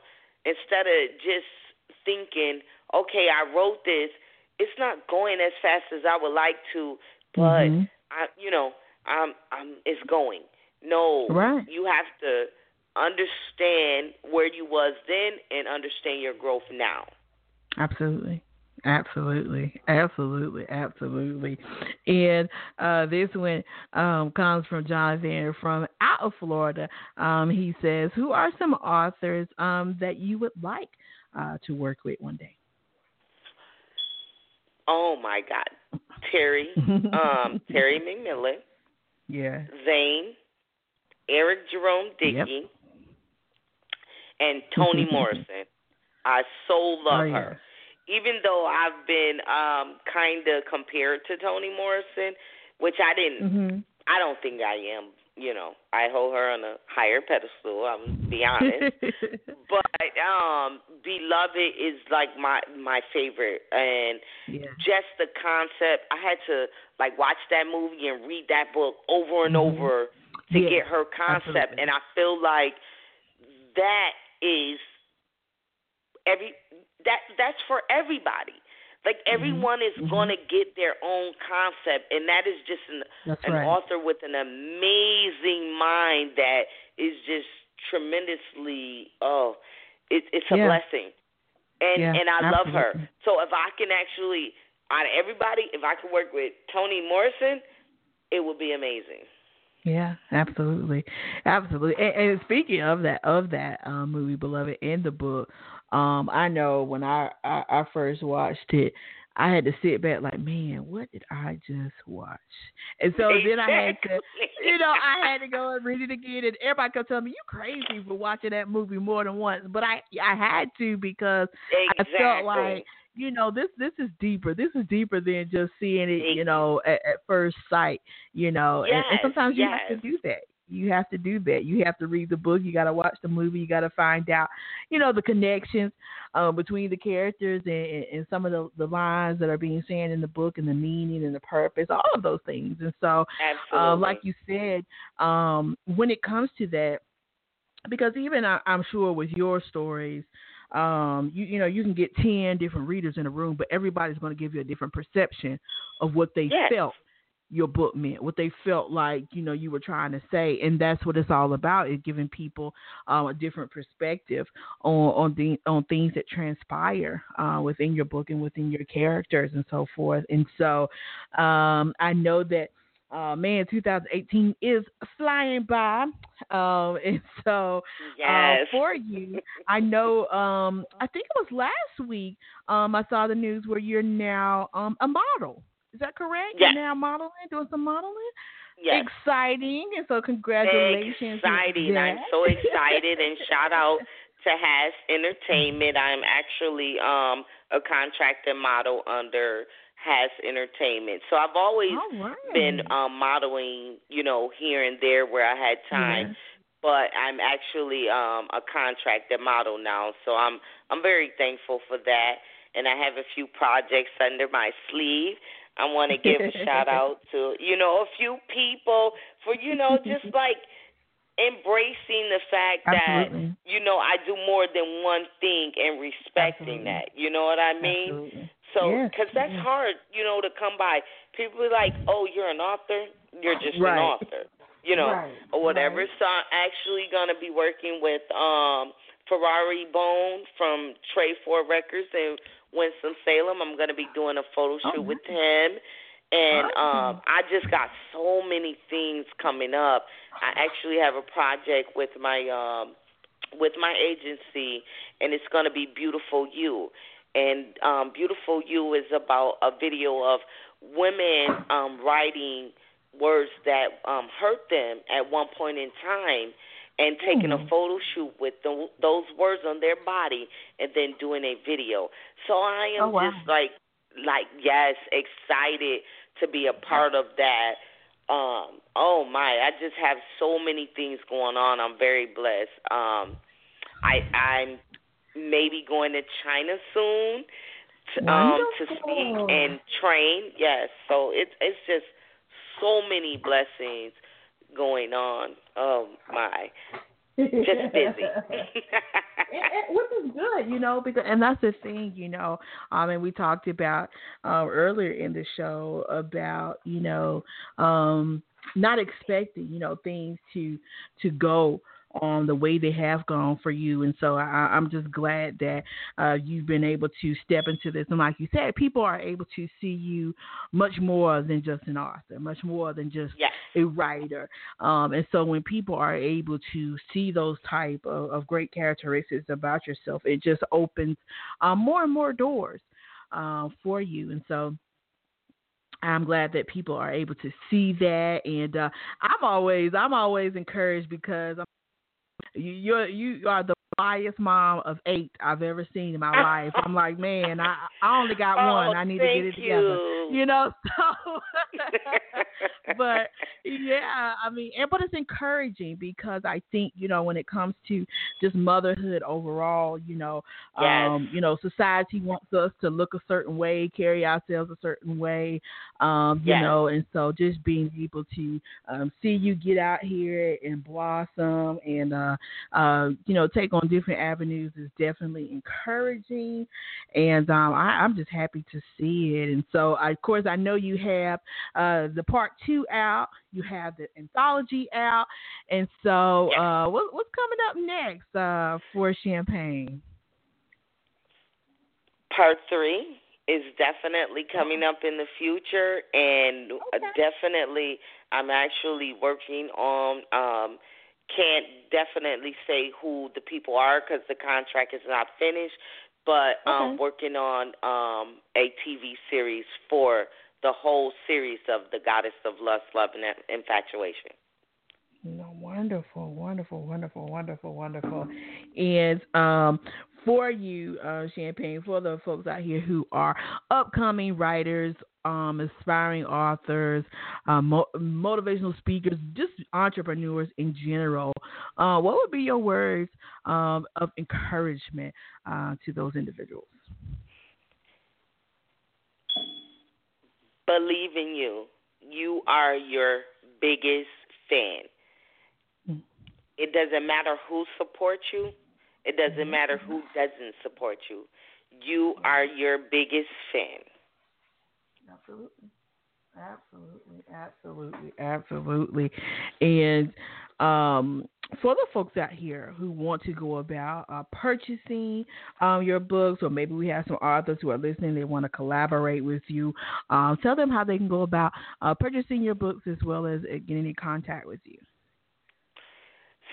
instead of just thinking, okay, I wrote this. It's not going as fast as I would like to, but it's going. No, right. You have to understand where you was then and understand your growth now. Absolutely. Absolutely. And this one comes from Jonathan from out of Florida. He says, who are some authors that you would like to work with one day? Oh, my God. Terry. Terry McMillan. Yeah. Zane. Eric Jerome Dickey. Yep. And Toni Morrison. I so love her. Even though I've been kind of compared to Toni Morrison, which I didn't, I don't think I am, you know. I hold her on a higher pedestal, I'm be honest. But Beloved is like my favorite. And just the concept, I had to like watch that movie and read that book over and over to get her concept. Absolutely. And I feel like that is that's for everybody. Like everyone is going to get their own concept, and that is just an author with an amazing mind that is just tremendously it's a blessing. And I love her. So if I can actually, out of everybody, if I could work with Toni Morrison, it would be amazing. Yeah, absolutely. And speaking of that movie, Beloved, in the book, I know when I first watched it, I had to sit back like, man, what did I just watch? And so then I had to, go and read it again. And everybody kept telling me, you crazy for watching that movie more than once. But I had to, because I felt like, you know, this is deeper. This is deeper than just seeing it, you know, at first sight, you know. Yes, and sometimes you have to do that. You have to read the book. You got to watch the movie. You got to find out, you know, the connections between the characters and some of the lines that are being said in the book, and the meaning and the purpose, all of those things. And so, like you said, when it comes to that, because even I'm sure with your stories, you can get 10 different readers in a room, but everybody's going to give you a different perception of what they felt your book meant, what they felt like, you know, you were trying to say. And that's what it's all about, is giving people a different perspective on things that transpire within your book and within your characters and so forth. And so I know that 2018 is flying by. And so for you, I know, I think it was last week, I saw the news where you're now a model. Is that correct? Yes. You're now modeling, doing some modeling? Yes. Exciting. And so congratulations. Exciting. I'm so excited. And shout out to Has Entertainment. I'm actually a contracted model under Has Entertainment. So I've always been modeling, you know, here and there where I had time. Yes. But I'm actually a contracted model now. So I'm very thankful for that. And I have a few projects under my sleeve. I want to give a shout-out to, you know, a few people for, you know, just, like, embracing the fact that, you know, I do more than one thing and respecting that. You know what I mean? So, because that's hard, you know, to come by. People are like, oh, you're an author? You're just an author, you know, or whatever. So I'm actually going to be working with Ferrari Bone from Trey Ford Records and Winston-Salem. I'm going to be doing a photo shoot with him. And I just got so many things coming up. I actually have a project with my agency, and it's going to be Beautiful You. And Beautiful You is about a video of women writing words that hurt them at one point in time, and taking a photo shoot with those words on their body and then doing a video. So I am just like excited to be a part of that. Oh, my, I just have so many things going on. I'm very blessed. I'm maybe going to China soon to speak and train. Yes, so it's just so many blessings going on. Oh, my. Just busy. Which is good, you know, because, and that's the thing, you know, and we talked about earlier in the show about, you know, not expecting, you know, things to go on the way they have gone for you. And so I'm just glad that you've been able to step into this. And like you said, people are able to see you much more than just an author, much more than just a writer. And so when people are able to see those type of great characteristics about yourself, it just opens more and more doors for you. And so I'm glad that people are able to see that. And I'm always encouraged because you are the biased mom of 8 I've ever seen in my life. I'm like, man, I only got one. I need to get it together. You know, so but yeah, I mean, but it's encouraging because I think, you know, when it comes to just motherhood overall, you know, you know, society wants us to look a certain way, carry ourselves a certain way, you know, and so just being able to see you get out here and blossom and you know, take on different avenues is definitely encouraging, and I'm just happy to see it. And so of course, I know you have the part 2 out, you have the anthology out, and so what's coming up next for Champagne? Part 3 is definitely coming up in the future, and definitely I'm actually working on. Can't definitely say who the people are because the contract is not finished. But I'm working on a TV series for the whole series of The Goddess of Lust, Love, and Infatuation. No, wonderful. And for you, Champagne, for the folks out here who are upcoming writers, aspiring authors, motivational speakers, just entrepreneurs in general, what would be your words of encouragement to those individuals? Believe in you. You are your biggest fan. It doesn't matter who supports you. It doesn't matter who doesn't support you. You are your biggest fan. Absolutely. And for the folks out here who want to go about purchasing your books, or maybe we have some authors who are listening, they want to collaborate with you, tell them how they can go about purchasing your books as well as getting in contact with you.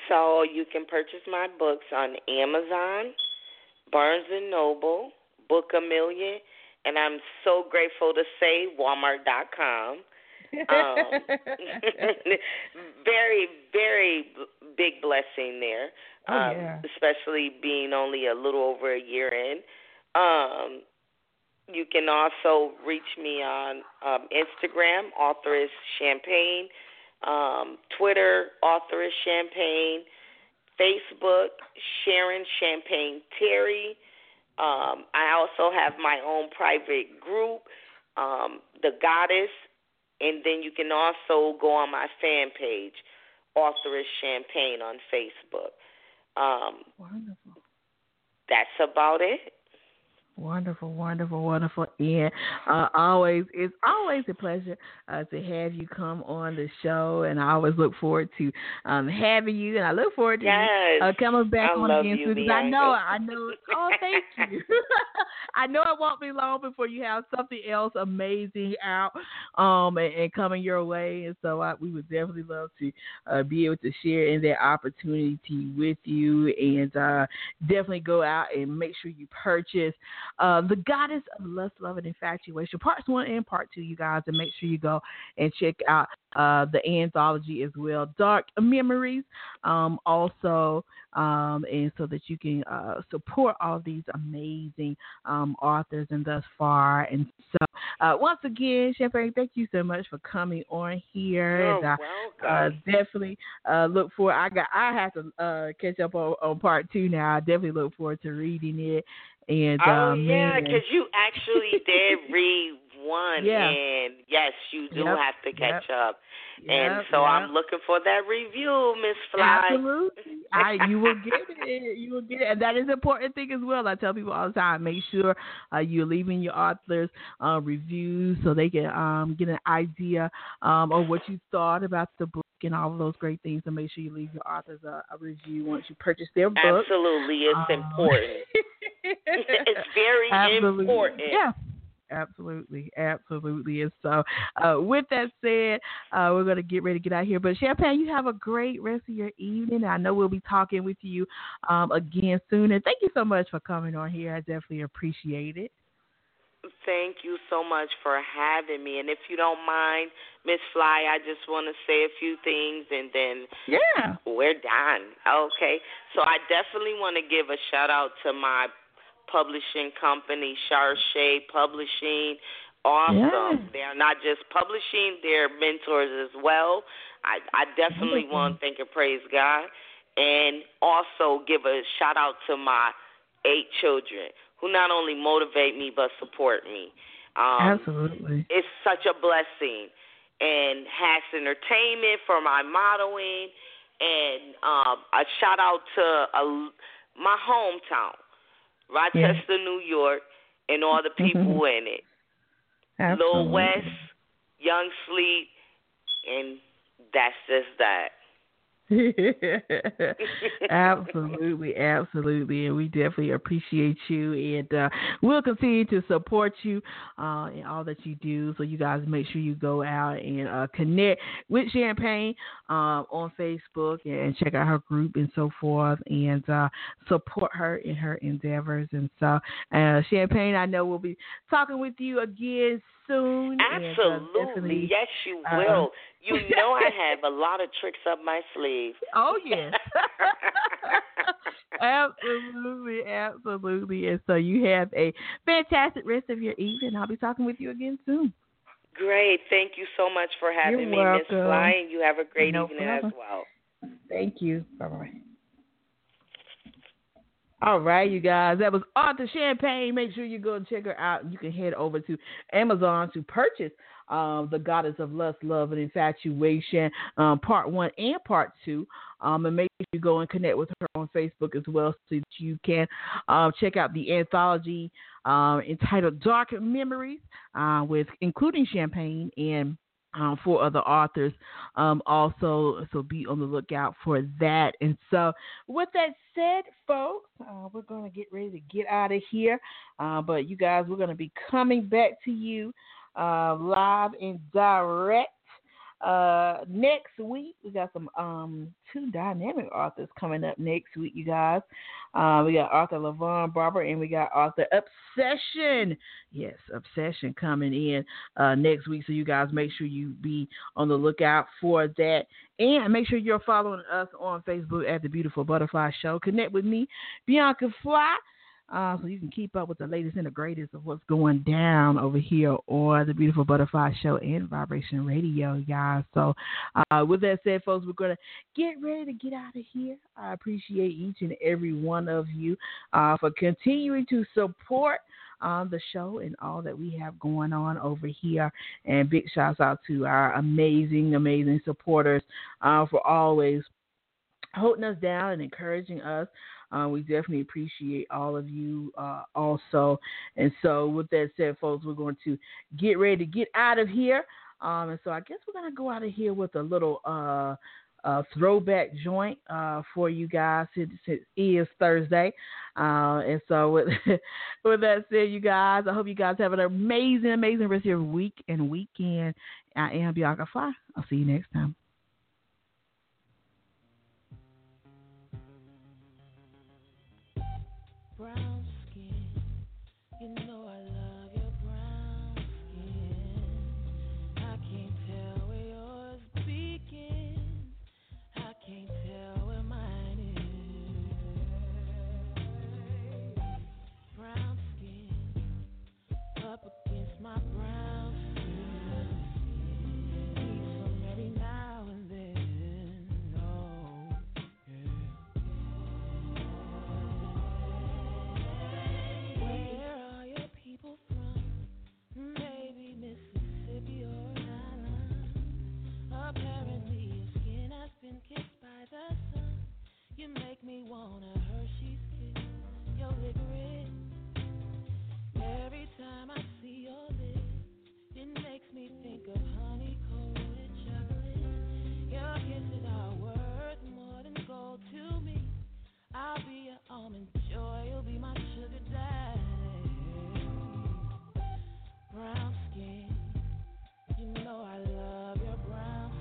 So you can purchase my books on Amazon, Barnes & Noble, Book A Million, and I'm so grateful to say Walmart.com. Very, very big blessing there, especially being only a little over a year in. You can also reach me on Instagram, Authoress Champagne, Twitter, Authoress Champagne, Facebook, Sharon Champagne Terry. I also have my own private group, The Goddess. And then you can also go on my fan page, Authoress Champagne on Facebook. Wonderful. That's about it. Wonderful, wonderful, wonderful, Ian. It's always a pleasure to have you come on the show, and I always look forward to having you, and I look forward to you coming back on again soon. Because I know. Oh, thank you. I know it won't be long before you have something else amazing out and coming your way, and so we would definitely love to be able to share in that opportunity with you, and definitely go out and make sure you purchase The Goddess of Lust, Love, and Infatuation, Parts 1 and Part 2, you guys. And make sure you go and check out the anthology as well, Dark Memories, and so that you can support all these amazing authors and thus far. And so, once again, Champagne, thank you so much for coming on here. You're welcome. Definitely look forward. I have to catch up on part 2 now. I definitely look forward to reading it. And, because you actually did read one, and yes, you do have to catch up. And so I'm looking for that review, Miss Fly. Absolutely. You will get it. You will get it. And that is an important thing as well. I tell people all the time, make sure you're leaving your authors reviews so they can get an idea of what you thought about the book and all of those great things. And make sure you leave your authors a review once you purchase their book. Absolutely. It's important. It's very important. Yeah. Absolutely. And so with that said, we're going to get ready to get out of here. But Champagne, you have a great rest of your evening. I know we'll be talking with you again soon. And thank you so much for coming on here. I definitely appreciate it. Thank you so much for having me. And if you don't mind, Miss Fly, I just want to say a few things and then we're done. Okay. So I definitely want to give a shout out to my publishing company, Char Shea Publishing. Awesome. Yeah. They are not just publishing, they're mentors as well. I definitely want to thank and praise God. And also give a shout out to my 8 children who not only motivate me but support me. Absolutely. It's such a blessing. And Has Entertainment for my modeling. And a shout out to my hometown, Rochester, New York, and all the people in it. Absolutely. Lil West, Young Sleep, and that's just that. Absolutely. And we definitely appreciate you, and we'll continue to support you in all that you do. So you guys make sure you go out and connect with Champagne on Facebook and check out her group and so forth, and support her in her endeavors. And so Champagne, I know we'll be talking with you again soon. Absolutely. Yes, you will. You know I have a lot of tricks up my sleeve. Oh, yes. Absolutely. And so you have a fantastic rest of your evening. I'll be talking with you again soon. Great. Thank you so much for having me, Miss Fly. And you have a great evening as well. Thank you. Bye-bye. All right, you guys, that was Author Champagne. Make sure you go and check her out. You can head over to Amazon to purchase The Goddess of Lust, Love, and Infatuation, Part 1 and Part 2. And make sure you go and connect with her on Facebook as well, so that you can check out the anthology entitled Dark Memories, with including Champagne and 4 other authors also, so be on the lookout for that. And so with that said, folks, we're going to get ready to get out of here, but you guys, we're going to be coming back to you live and direct Next week, we got some two dynamic authors coming up next week, you guys. We got author LaVon Barber, and we got author Obsession. Yes, Obsession coming in next week. So you guys make sure you be on the lookout for that. And make sure you're following us on Facebook at The Beautiful Butterfly Show. Connect with me, Bianca Fly. So you can keep up with the latest and the greatest of what's going down over here on The Beautiful Butterfly Show and Vibration Radio, guys. So with that said, folks, we're going to get ready to get out of here. I appreciate each and every one of you for continuing to support the show and all that we have going on over here. And big shouts out to our amazing, amazing supporters for always holding us down and encouraging us. We definitely appreciate all of you also. And so with that said, folks, we're going to get ready to get out of here. And so I guess we're going to go out of here with a little throwback joint for you guys. It is Thursday. And so with that said, you guys, I hope you guys have an amazing, amazing rest of your week and weekend. I am Bianca Fly. I'll see you next time. Brown skin, you know I love your brown skin. I can't tell where yours begins. I can't tell where mine is. Brown skin, up against my brown skin. Need some every now and then. Oh, yeah. Apparently your skin has been kissed by the sun. You make me want a Hershey's kiss. Your lip red. Every time I see your lips, it makes me think of honey coated chocolate. Your kisses are worth more than gold to me. I'll be your almond joy, you'll be my sugar daddy. Brown skin, you know I love your brown skin.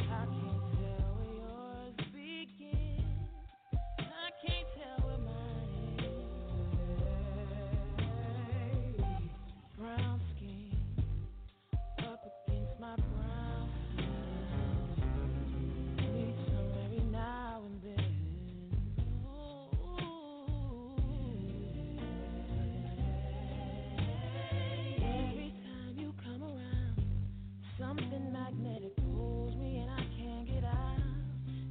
I can't tell where yours begins. I can't tell where mine is. Brown skin, up against my brown skin. Need some every now and then. Ooh. Every time you come around, something magnetic pulls me and I can't get out.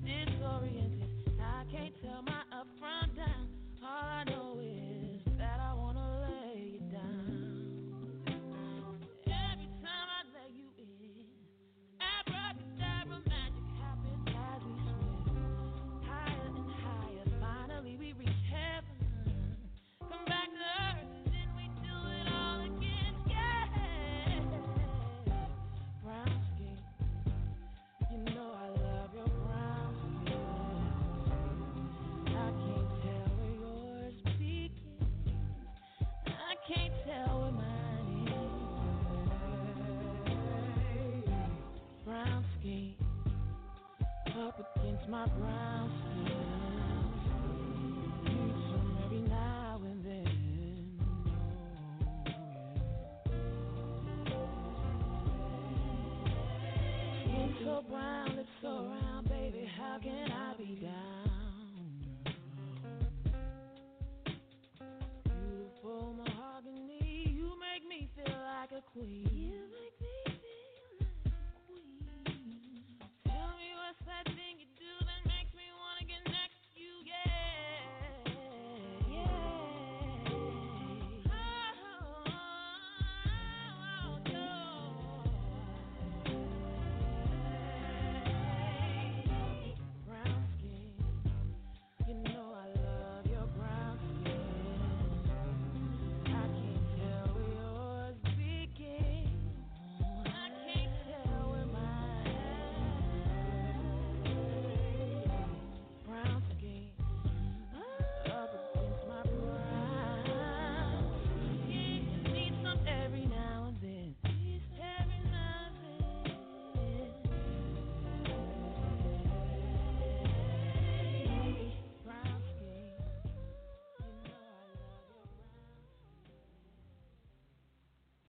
Disoriented, I can't tell my up from down. All I know is that I wanna lay you down. Every time I lay you in, abracadabra magic happens as we swim higher and higher. Finally we reach heaven. Come back to earth. Up against my brown skin.